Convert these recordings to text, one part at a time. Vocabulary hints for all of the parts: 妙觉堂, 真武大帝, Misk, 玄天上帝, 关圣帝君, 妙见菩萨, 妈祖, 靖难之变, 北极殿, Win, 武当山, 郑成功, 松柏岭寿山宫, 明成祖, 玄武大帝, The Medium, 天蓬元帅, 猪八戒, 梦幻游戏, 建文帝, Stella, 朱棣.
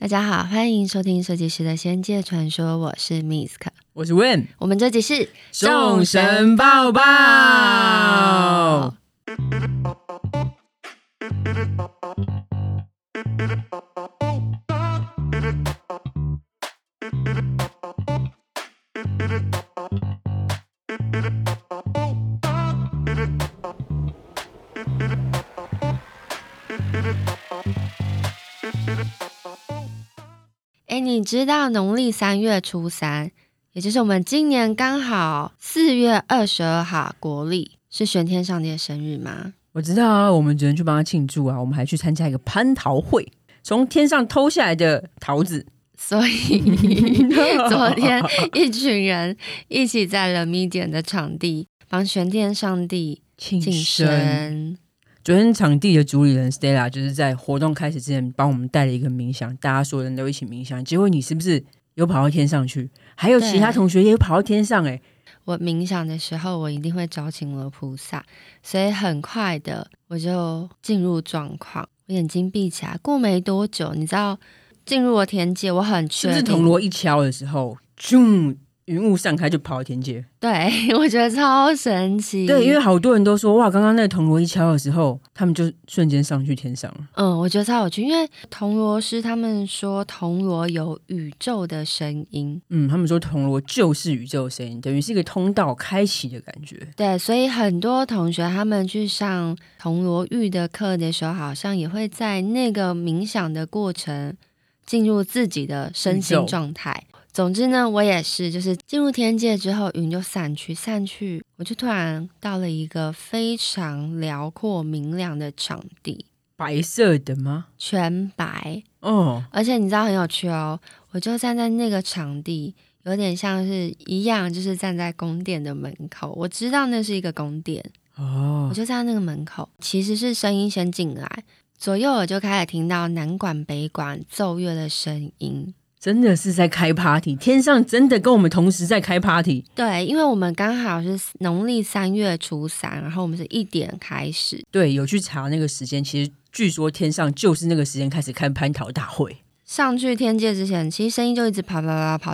大家好，欢迎收听设计师的仙界传说，我是 Misk， 我是 Win， 我们这集是众神抱抱。你知道农历3月初3，也就是我们今年刚好4月22号国历是玄天上帝的生日吗？我知道啊，我们只能去帮他庆祝啊，我们还去参加一个蟠桃会，从天上偷下来的桃子。所以昨天一群人一起在The Medium 的场地帮玄天上帝庆生。昨天场地的主理人 Stella 就是在活动开始之前帮我们带了一个冥想，大家所有人都一起冥想，结果你是不是有跑到天上去？还有其他同学也有跑到天上欸。我冥想的时候我一定会招请了菩萨，所以很快的我就进入状况，我眼睛闭起来，过没多久你知道进入了天界，我很确定是不是铜锣一敲的时候云雾散开就跑到天界。对，我觉得超神奇。对，因为好多人都说哇，刚刚那个铜锣一敲的时候他们就瞬间上去天上了。嗯，我觉得超有趣，因为铜锣师他们说铜锣有宇宙的声音。嗯，他们说铜锣就是宇宙的声音，等于是一个通道开启的感觉。对，所以很多同学他们去上铜锣浴的课的时候，好像也会在那个冥想的过程进入自己的身心状态。总之呢，我也是就是进入天界之后，云就散去，我就突然到了一个非常辽阔明亮的场地。白色的吗？全白哦。而且你知道很有趣哦，我就站在那个场地，有点像是一样就是站在宫殿的门口，我知道那是一个宫殿哦，我就站在那个门口，其实是声音先进来，左右我就开始听到南管北管奏乐的声音。真的是在开 party， 天上真的跟我们同时在开 party。 对，因为我们刚好是农历3月初3，然后我们是1点开始。对，有去查那个时间，其实据说天上就是那个时间开始开蟠桃大会。上去天界之前其实声音就一直跑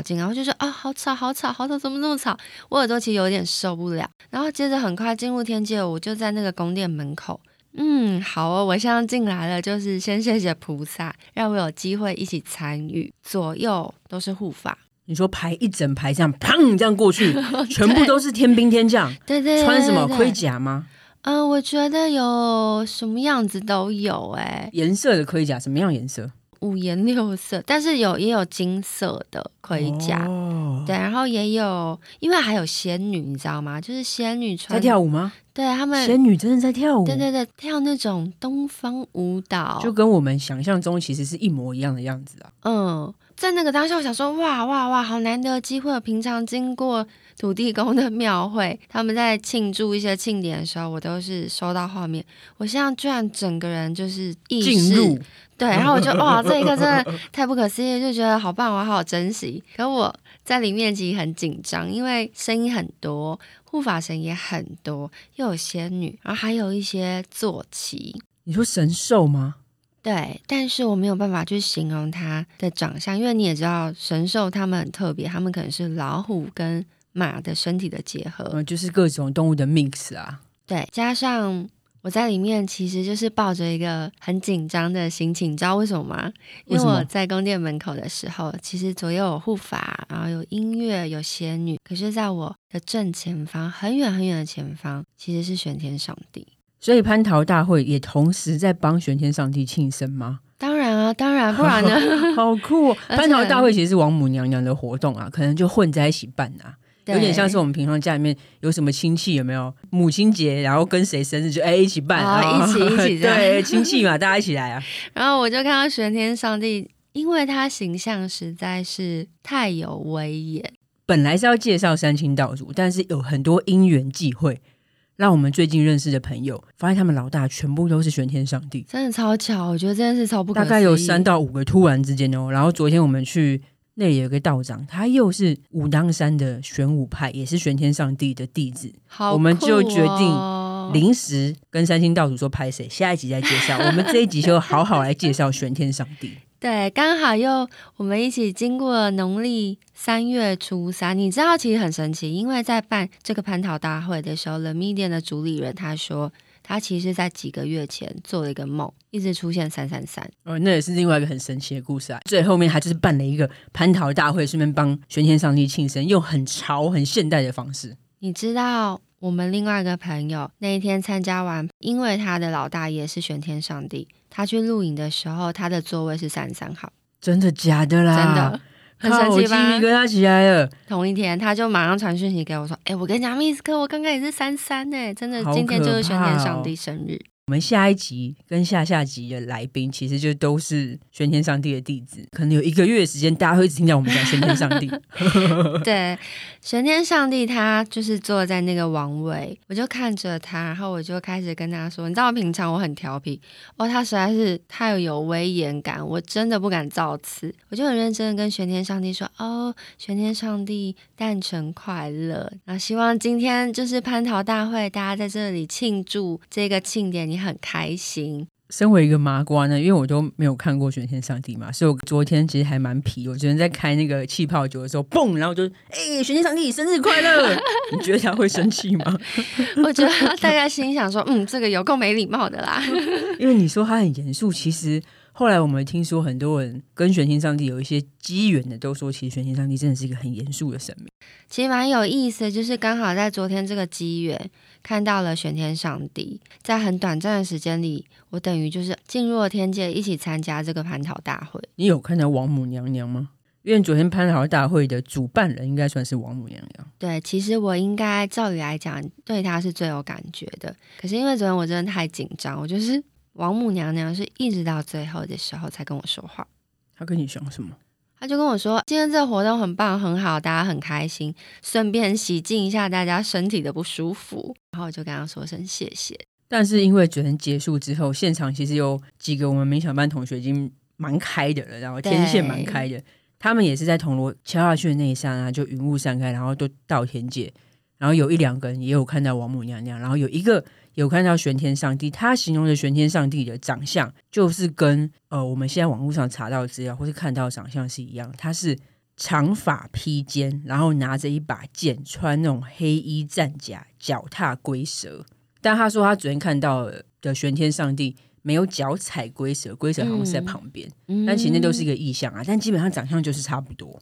进来，然后就说啊、哦，好吵，怎么那么吵，我耳朵其实有点受不了。然后接着很快进入天界，我就在那个宫殿门口。嗯，好哦，我现在进来了，就是先谢谢菩萨让我有机会一起参与。左右都是护法，你说排一整排这样砰这样过去全部都是天兵天将。对对对，穿什么盔甲吗？我觉得有什么样子都有欸。颜色的盔甲什么样？颜色5颜6色，但是也有金色的盔甲、哦、对，然后也有，因为还有仙女你知道吗？就是仙女穿在跳舞吗？对，他们仙女真的在跳舞。对对对，跳那种东方舞蹈，就跟我们想象中其实是一模一样的样子啊。嗯，在那个当下我想说哇，好难得的机会，平常经过土地公的庙会他们在庆祝一些庆典的时候我都是收到画面，我现在居然整个人就是意识进入。对，然后我就哇，这一刻真的太不可思议，就觉得好棒，我好珍惜。可我在里面其实很紧张，因为声音很多，护法神也很多，又有仙女，然后还有一些坐骑。你说神兽吗？对，但是我没有办法去形容它的长相，因为你也知道神兽它们很特别，它们可能是老虎跟马的身体的结合、就是各种动物的 mix 啊。对，加上我在里面其实就是抱着一个很紧张的心情，你知道为什么吗？因为我在宫殿门口的时候，其实左右有护法，然后有音乐，有仙女，可是在我的正前方，很远很远的前方，其实是玄天上帝。所以蟠桃大会也同时在帮玄天上帝庆生吗？当然啊，当然，不然呢？好酷、哦！蟠桃大会其实是王母娘娘的活动啊，可能就混在一起办啊。有点像是我们平常家里面有什么亲戚有没有母亲节，然后跟谁生日就一起办啊、哦，一起对亲戚嘛，大家一起来啊。然后我就看到玄天上帝，因为他形象实在是太有威严。本来是要介绍三清道主，但是有很多因缘际会，让我们最近认识的朋友发现他们老大全部都是玄天上帝，真的超巧。我觉得这件事超不可思议，大概有3到5个突然之间哦。然后昨天我们去。那里有个道长，他又是武当山的玄武派，也是玄天上帝的弟子。好酷哦！我们就决定临时跟三星倒数说拍谁，下一集再介绍。我们这一集就好好来介绍玄天上帝。对，刚好又我们一起经过了农历3月初3，你知道其实很神奇，因为在办这个蟠桃大会的时候 The Medium 的主理人他说他其实在几个月前做了一个梦，一直出现333。哦，那也是另外一个很神奇的故事啊。最后面他就是办了一个蟠桃大会，顺便帮玄天上帝庆生，用很潮很现代的方式。你知道我们另外一个朋友那一天参加完，因为他的老大爷是玄天上帝，他去露营的时候他的座位是33号。真的假的啦？真的，很神奇吧？我鸡皮疙瘩起来了。同一天他就马上传讯息给我说，欸，我跟你讲 Misk 我刚刚也是33耶，真的，今天就是玄天上帝生日。我们下一集跟下下集的来宾其实就都是玄天上帝的弟子，可能有1个月的时间大家会一直听到我们讲玄天上帝。对，玄天上帝他就是坐在那个王位，我就看着他，然后我就开始跟他说，你知道平常我很调皮哦，他实在是太有威严感，我真的不敢造次，我就很认真的跟玄天上帝说，哦，玄天上帝诞辰快乐，然后希望今天就是蟠桃大会大家在这里庆祝这个庆典你很开心。身为一个麻瓜呢，因为我都没有看过玄天上帝嘛，所以我昨天其实还蛮皮，我昨天在开那个气泡酒的时候蹦，然后就玄天上帝生日快乐。你觉得他会生气吗？我觉得他大概心想说这个有够没礼貌的啦。因为你说他很严肃，其实后来我们听说很多人跟玄天上帝有一些机缘的，都说其实玄天上帝真的是一个很严肃的神明。其实蛮有意思的，就是刚好在昨天这个机缘看到了玄天上帝，在很短暂的时间里，我等于就是进入了天界，一起参加这个蟠桃大会。你有看到王母娘娘吗？因为昨天蟠桃大会的主办人应该算是王母娘娘。对，其实我应该照理来讲对她是最有感觉的，可是因为昨天我真的太紧张，我就是王母娘娘是一直到最后的时候才跟我说话。她跟你讲什么？她就跟我说，今天这个活动很棒很好，大家很开心，顺便洗净一下大家身体的不舒服。然后我就跟她说声谢谢。但是因为昨天结束之后，现场其实有几个我们冥想班同学已经蛮开的了，然后天线蛮开的，他们也是在铜锣敲下去的那一刹那就云雾散开，然后都到天界。然后有1-2个人也有看到王母娘娘，然后有1个有看到玄天上帝。他形容的玄天上帝的长相就是跟我们现在网络上查到资料或是看到长相是一样，他是长发披肩，然后拿着一把剑，穿那种黑衣战甲，脚踏龟蛇。但他说他昨天看到的玄天上帝没有脚踩龟蛇，龟蛇好像是在旁边，但其实那都是一个意象啊，但基本上长相就是差不多，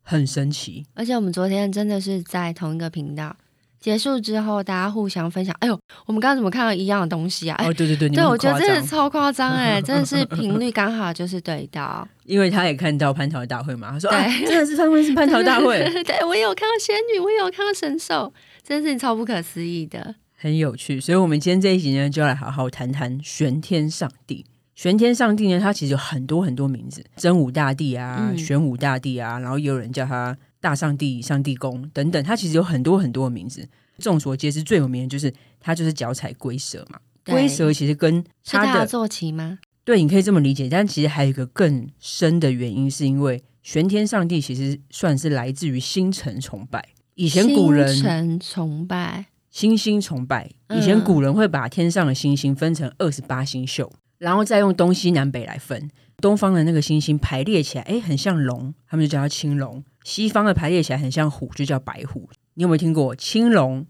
很神奇。而且我们昨天真的是在同一个频道结束之后，大家互相分享，哎呦，我们刚刚怎么看到一样的东西啊？哦，对对对，对，我觉得真的超夸张哎，真的是频率刚好就是对到。因为他也看到蟠桃大会嘛，他说啊，真的是他们是蟠桃大会。对，我也有看到仙女，我也有看到神兽，真是超不可思议的，很有趣。所以我们今天这一集呢，就要来好好谈谈玄天上帝。玄天上帝呢，他其实有很多很多名字，真武大帝啊，玄武大帝啊，然后也有人叫他大上帝、上帝公等等，他其实有很多很多的名字。众所皆知，最有名的就是他就是脚踩龟蛇嘛。龟蛇其实跟他的是他的坐骑吗？对，你可以这么理解。但其实还有一个更深的原因，是因为玄天上帝其实算是来自于星辰崇拜。以前古人星辰崇拜、星星崇拜，以前古人会把天上的星星分成28星宿。然后再用东西南北来分，东方的那个星星排列起来很像龙，他们就叫它青龙；西方的排列起来很像虎，就叫白虎。你有没有听过青龙、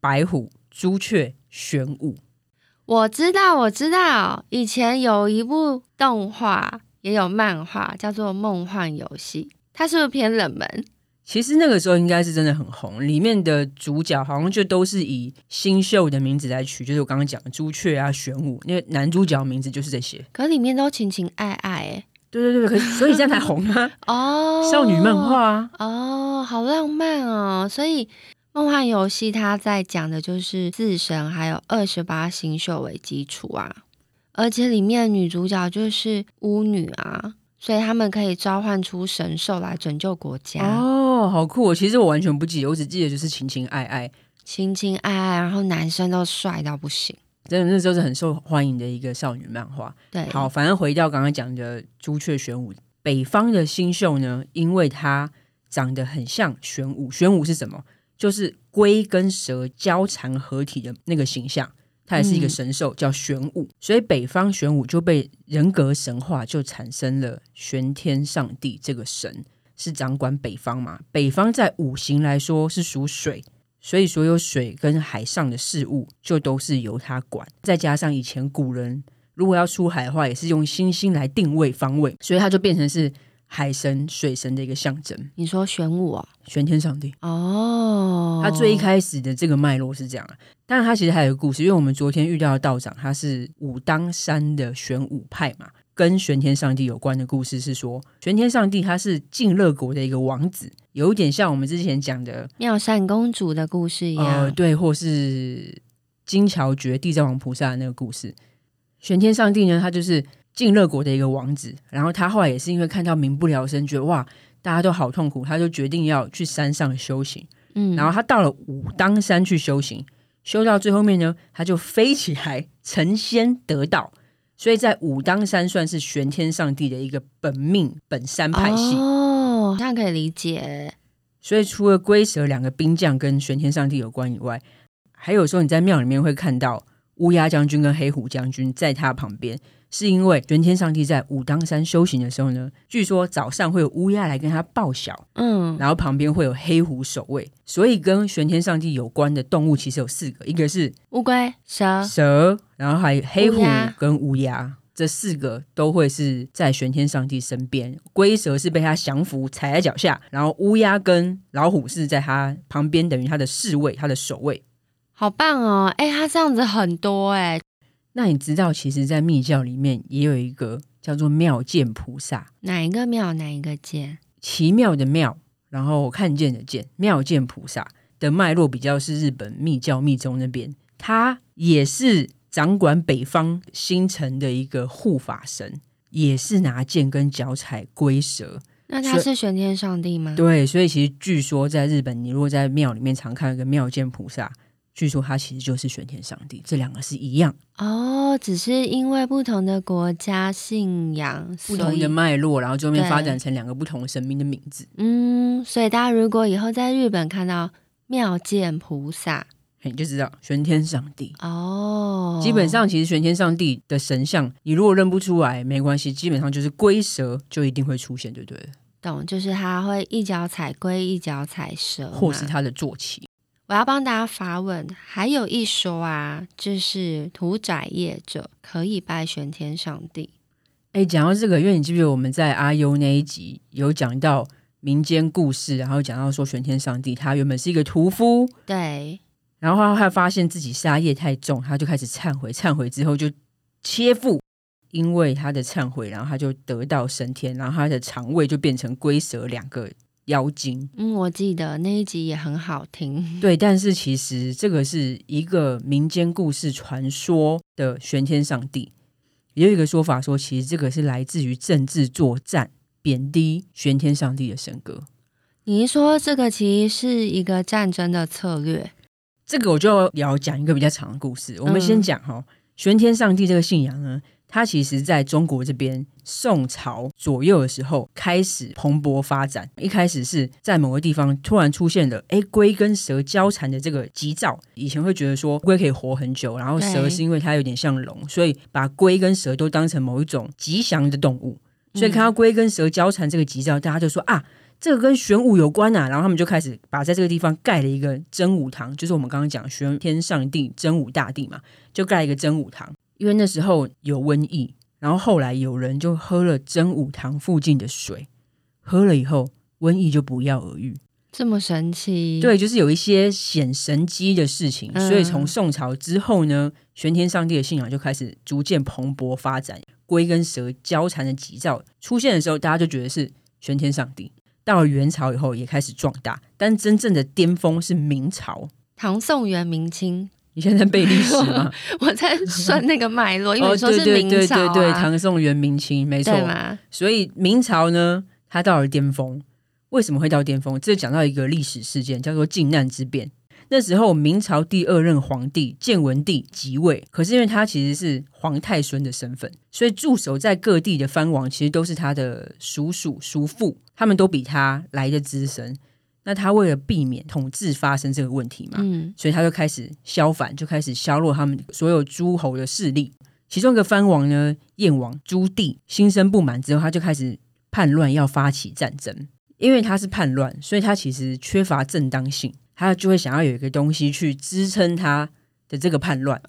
白虎、朱雀、玄武？我知道，以前有一部动画也有漫画叫做《梦幻游戏》，它是不是偏冷门？其实那个时候应该是真的很红，里面的主角好像就都是以星宿的名字来取，就是我刚刚讲的朱雀啊、玄武，那个男主角名字就是这些。可是里面都情情爱爱对，可是所以这样才红啊。哦，少女漫画啊，哦，好浪漫哦。所以《梦幻游戏》它在讲的就是4神还有28星宿为基础啊，而且里面女主角就是巫女啊。所以他们可以召唤出神兽来拯救国家。哦，好酷哦！其实我完全不记得，我只记得就是情情爱爱，然后男生都帅到不行，真的那时候是很受欢迎的一个少女漫画。对，好，反正回到刚刚讲的朱雀玄武，北方的星宿呢，因为它长得很像玄武。玄武是什么？就是龟跟蛇交缠合体的那个形象。它也是一个神兽叫玄武，所以北方玄武就被人格神化，就产生了玄天上帝这个神，是掌管北方嘛。北方在五行来说是属水，所以所有水跟海上的事物就都是由它管，再加上以前古人如果要出海的话也是用星星来定位方位，所以它就变成是海神水神的一个象征。你说玄武啊，玄天上帝哦，他最一开始的这个脉络是这样。当然他其实还有一个故事，因为我们昨天遇到的道长他是武当山的玄武派嘛，跟玄天上帝有关的故事是说，玄天上帝他是晋乐国的一个王子，有一点像我们之前讲的妙善公主的故事一样，对，或是金桥觉地藏王菩萨的那个故事。玄天上帝呢，他就是晋乐国的一个王子，然后他后来也是因为看到民不聊生，觉得哇大家都好痛苦，他就决定要去山上修行，然后他到了武当山去修行，修到最后面呢，他就飞起来成仙得道，所以在武当山算是玄天上帝的一个本命本山派系。哦，这样可以理解。所以除了龟蛇两个兵将跟玄天上帝有关以外，还有时候你在庙里面会看到乌鸦将军跟黑虎将军在他旁边，是因为玄天上帝在武当山修行的时候呢，据说早上会有乌鸦来跟他报晓，然后旁边会有黑虎守卫，所以跟玄天上帝有关的动物其实有四个，一个是乌龟、蛇，然后还有黑虎跟乌鸦，这四个都会是在玄天上帝身边。龟蛇是被他降服踩在脚下，然后乌鸦跟老虎是在他旁边，等于他的侍卫，他的守卫。好棒哦！哎，他这样子很多哎。那你知道其实在密教里面也有一个叫做妙见菩萨。哪一个妙哪一个见？奇妙的妙，然后看见的见。妙见菩萨的脉络比较是日本密教密宗那边，他也是掌管北方星辰的一个护法神，也是拿剑跟脚踩龟蛇。那他是玄天上帝吗？对，所以其实据说在日本，你如果在庙里面常看一个妙见菩萨，据说他其实就是玄天上帝，这两个是一样哦，只是因为不同的国家信仰不同的脉络，然后就面发展成两个不同神明的名字。所以大家如果以后在日本看到妙见菩萨，你就知道玄天上帝哦。基本上其实玄天上帝的神像你如果认不出来没关系，基本上就是龟蛇就一定会出现就对了。懂，就是他会一脚踩龟一脚踩蛇，或是他的坐骑。我要帮大家发问，还有一说啊，就是屠宰业者可以拜玄天上帝。讲到这个，因为你记不记得我们在阿优那一集有讲到民间故事，然后讲到说玄天上帝他原本是一个屠夫，对，然后他发现自己杀业太重，他就开始忏悔，忏悔之后就切腹，因为他的忏悔然后他就得到升天，然后他的肠胃就变成龟蛇两个妖精。我记得那一集也很好听。对，但是其实这个是一个民间故事传说的玄天上帝，也有一个说法说其实这个是来自于政治作战贬低玄天上帝的神格。你说这个其实是一个战争的策略，这个我就要讲一个比较长的故事。我们先讲玄天上帝这个信仰呢，它其实在中国这边宋朝左右的时候开始蓬勃发展。一开始是在某个地方突然出现了龟跟蛇交缠的这个吉兆，以前会觉得说龟可以活很久，然后蛇是因为它有点像龙，所以把龟跟蛇都当成某一种吉祥的动物，所以看到龟跟蛇交缠这个吉兆，大家就说啊这个跟玄武有关啊，然后他们就开始把在这个地方盖了一个真武堂，就是我们刚刚讲玄天上帝真武大帝嘛，就盖了一个真武堂。因为那时候有瘟疫，然后后来有人就喝了真武堂附近的水，喝了以后瘟疫就不药而愈。这么神奇？对，就是有一些显神机的事情，所以从宋朝之后呢，玄天上帝的信仰就开始逐渐蓬勃发展。龟跟蛇交缠的吉兆出现的时候，大家就觉得是玄天上帝。到了元朝以后也开始壮大，但真正的巅峰是明朝，唐宋元明清。你现在背历史吗？我在算那个脉络，因为你说是明朝啊，对，唐宋元明清，没错。所以明朝呢，它到了巅峰。为什么会到巅峰？这讲到一个历史事件，叫做靖难之变。那时候明朝第二任皇帝建文帝即位，可是因为他其实是皇太孙的身份，所以驻守在各地的藩王其实都是他的叔叔叔父，他们都比他来的资深。那他为了避免统治发生这个问题嘛，所以他就开始削藩，就开始削弱他们所有诸侯的势力。其中一个藩王呢，燕王朱棣心生不满之后，他就开始叛乱，要发起战争。因为他是叛乱，所以他其实缺乏正当性，他就会想要有一个东西去支撑他的这个叛乱，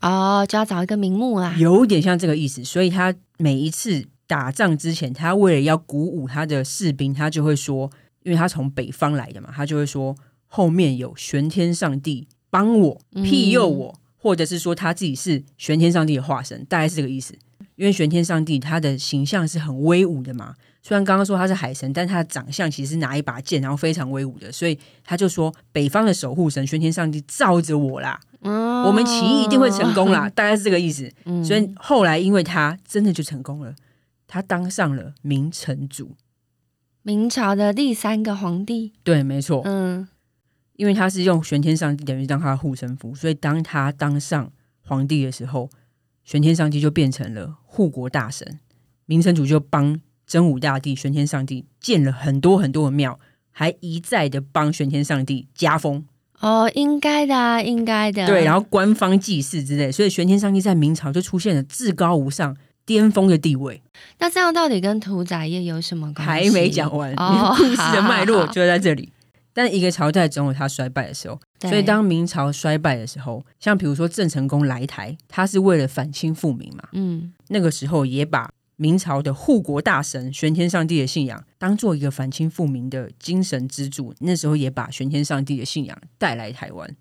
就要找一个名目啦，有点像这个意思。所以他每一次打仗之前，他为了要鼓舞他的士兵，他就会说，因为他从北方来的嘛，他就会说后面有玄天上帝帮我庇佑我，或者是说他自己是玄天上帝的化身，大概是这个意思。因为玄天上帝他的形象是很威武的嘛，虽然刚刚说他是海神，但他的长相其实拿一把剑，然后非常威武的，所以他就说北方的守护神玄天上帝罩着我啦，我们起义一定会成功啦，大概是这个意思。所以后来因为他真的就成功了，他当上了明成祖，明朝的第三个皇帝。对，没错。因为他是用玄天上帝等于当他的护身符，所以当他当上皇帝的时候，玄天上帝就变成了护国大神。明成祖就帮真武大帝玄天上帝建了很多很多的庙，还一再的帮玄天上帝加封。应该的啊，应该的。对，然后官方祭祀之类，所以玄天上帝在明朝就出现了至高无上巅峰的地位。那这样到底跟屠宰业有什么关系？还没讲完，故事的脉络就在这里。但一个朝代总有它衰败的时候，所以当明朝衰败的时候，像比如说郑成功来台，他是为了反清复明嘛，那个时候也把明朝的护国大神玄天上帝的信仰当做一个反清复明的精神支柱，那时候也把玄天上帝的信仰带来台湾。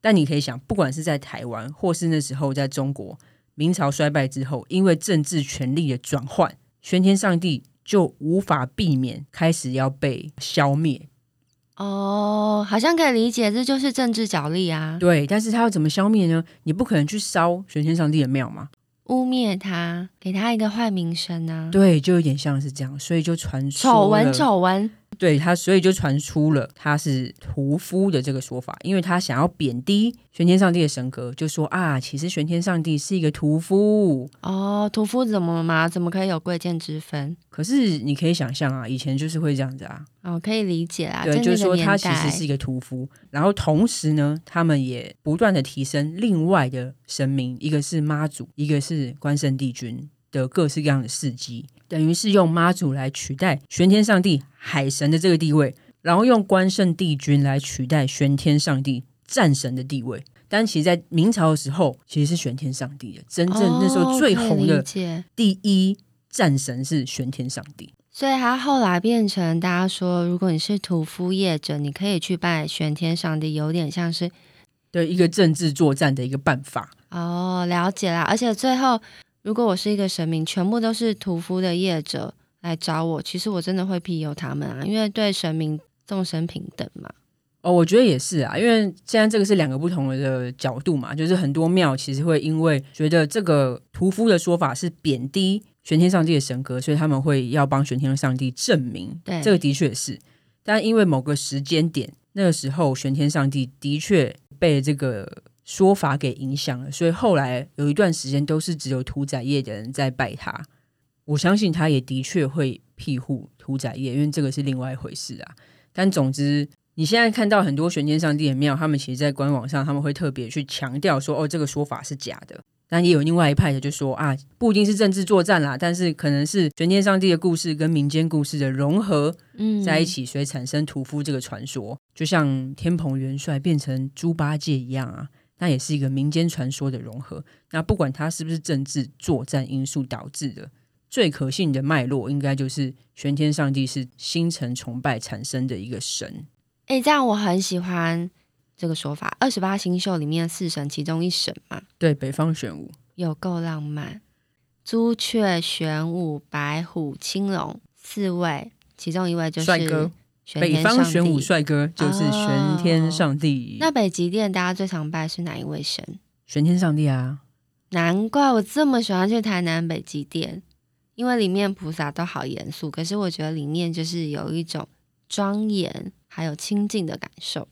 但你可以想，不管是在台湾或是那时候在中国，明朝衰败之后，因为政治权力的转换，玄天上帝就无法避免开始要被消灭。好像可以理解，这就是政治角力啊。对，但是他要怎么消灭呢？你不可能去烧玄天上帝的庙嘛，污蔑他，给他一个坏名声啊。对，就有点像是这样，所以就传出丑闻，丑闻。对，他所以就传出了他是屠夫的这个说法，因为他想要贬低玄天上帝的神格，就说啊，其实玄天上帝是一个屠夫。屠夫怎么嘛？怎么可以有贵贱之分？可是你可以想象啊，以前就是会这样子啊。可以理解啊。对，就是说他其实是一个屠夫，然后同时呢，他们也不断的提升另外的神明，一个是妈祖，一个是关圣帝君的各式各样的事迹，等于是用妈祖来取代玄天上帝海神的这个地位，然后用关圣帝君来取代玄天上帝战神的地位。但其实在明朝的时候，其实是玄天上帝的真正那时候最红的第一战神是玄天上帝，所以他后来变成大家说，如果你是屠夫业者，你可以去拜玄天上帝，有点像是对一个政治作战的一个办法。了解啦。而且最后如果我是一个神明，全部都是屠夫的业者来找我，其实我真的会庇佑他们啊，因为对神明众生平等嘛。我觉得也是啊，因为现在这个是两个不同的角度嘛，就是很多庙其实会因为觉得这个屠夫的说法是贬低玄天上帝的神格，所以他们会要帮玄天上帝证明。对，这个的确是。但因为某个时间点，那个时候玄天上帝的确被这个说法给影响了，所以后来有一段时间都是只有屠宰业的人在拜他。我相信他也的确会庇护屠宰业，因为这个是另外一回事啊。但总之你现在看到很多玄天上帝的庙，他们其实在官网上他们会特别去强调说，这个说法是假的。但也有另外一派的就说啊，不一定是政治作战啦，但是可能是玄天上帝的故事跟民间故事的融合在一起，所以产生屠夫这个传说。就像天蓬元帅变成猪八戒一样啊，那也是一个民间传说的融合。那不管它是不是政治作战因素导致的，最可信的脉络应该就是玄天上帝是星辰崇拜产生的一个神。这样我很喜欢这个说法。28星宿里面四神其中一神嘛，对，北方玄武，有够浪漫。朱雀、玄武、白虎、青龙四位，其中一位就是帅哥，北方玄武帅哥就是玄天上帝。那北极殿大家最常拜是哪一位神？玄天上帝啊。难怪我这么喜欢去台南北极殿，因为里面菩萨都好严肃，可是我觉得里面就是有一种庄严还有清净的感受。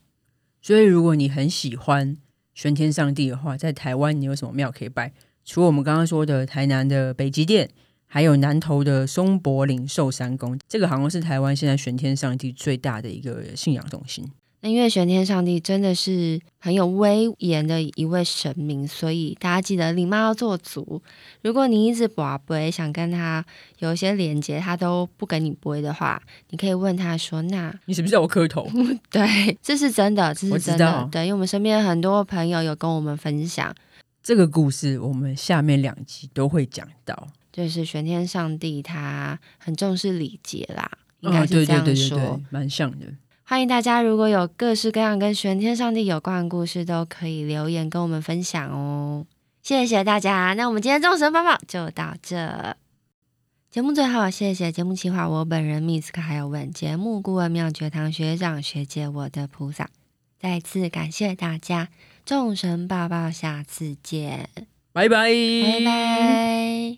所以如果你很喜欢玄天上帝的话，在台湾你有什么庙可以拜？除了我们刚刚说的台南的北极殿，还有南投的松柏岭寿山宫，这个好像是台湾现在玄天上帝最大的一个信仰中心。因为玄天上帝真的是很有威严的一位神明，所以大家记得礼貌要做足。如果你一直拔杯想跟他有一些连接，他都不跟你杯的话，你可以问他说：“那你是不是叫我磕头？”对，这是真的，这是真的。对，因为我们身边很多朋友有跟我们分享这个故事，我们下面两集都会讲到。就是玄天上帝他很重视礼节啦，应该是这样说，对，蛮像的。欢迎大家，如果有各式各样跟玄天上帝有关的故事，都可以留言跟我们分享哦。谢谢大家，那我们今天众神抱抱就到这。节目最后，谢谢节目企划我本人 Misk 还有Win 节目顾问妙觉堂学长学姐我的菩萨，再次感谢大家，众神抱抱，下次见，拜拜，拜拜。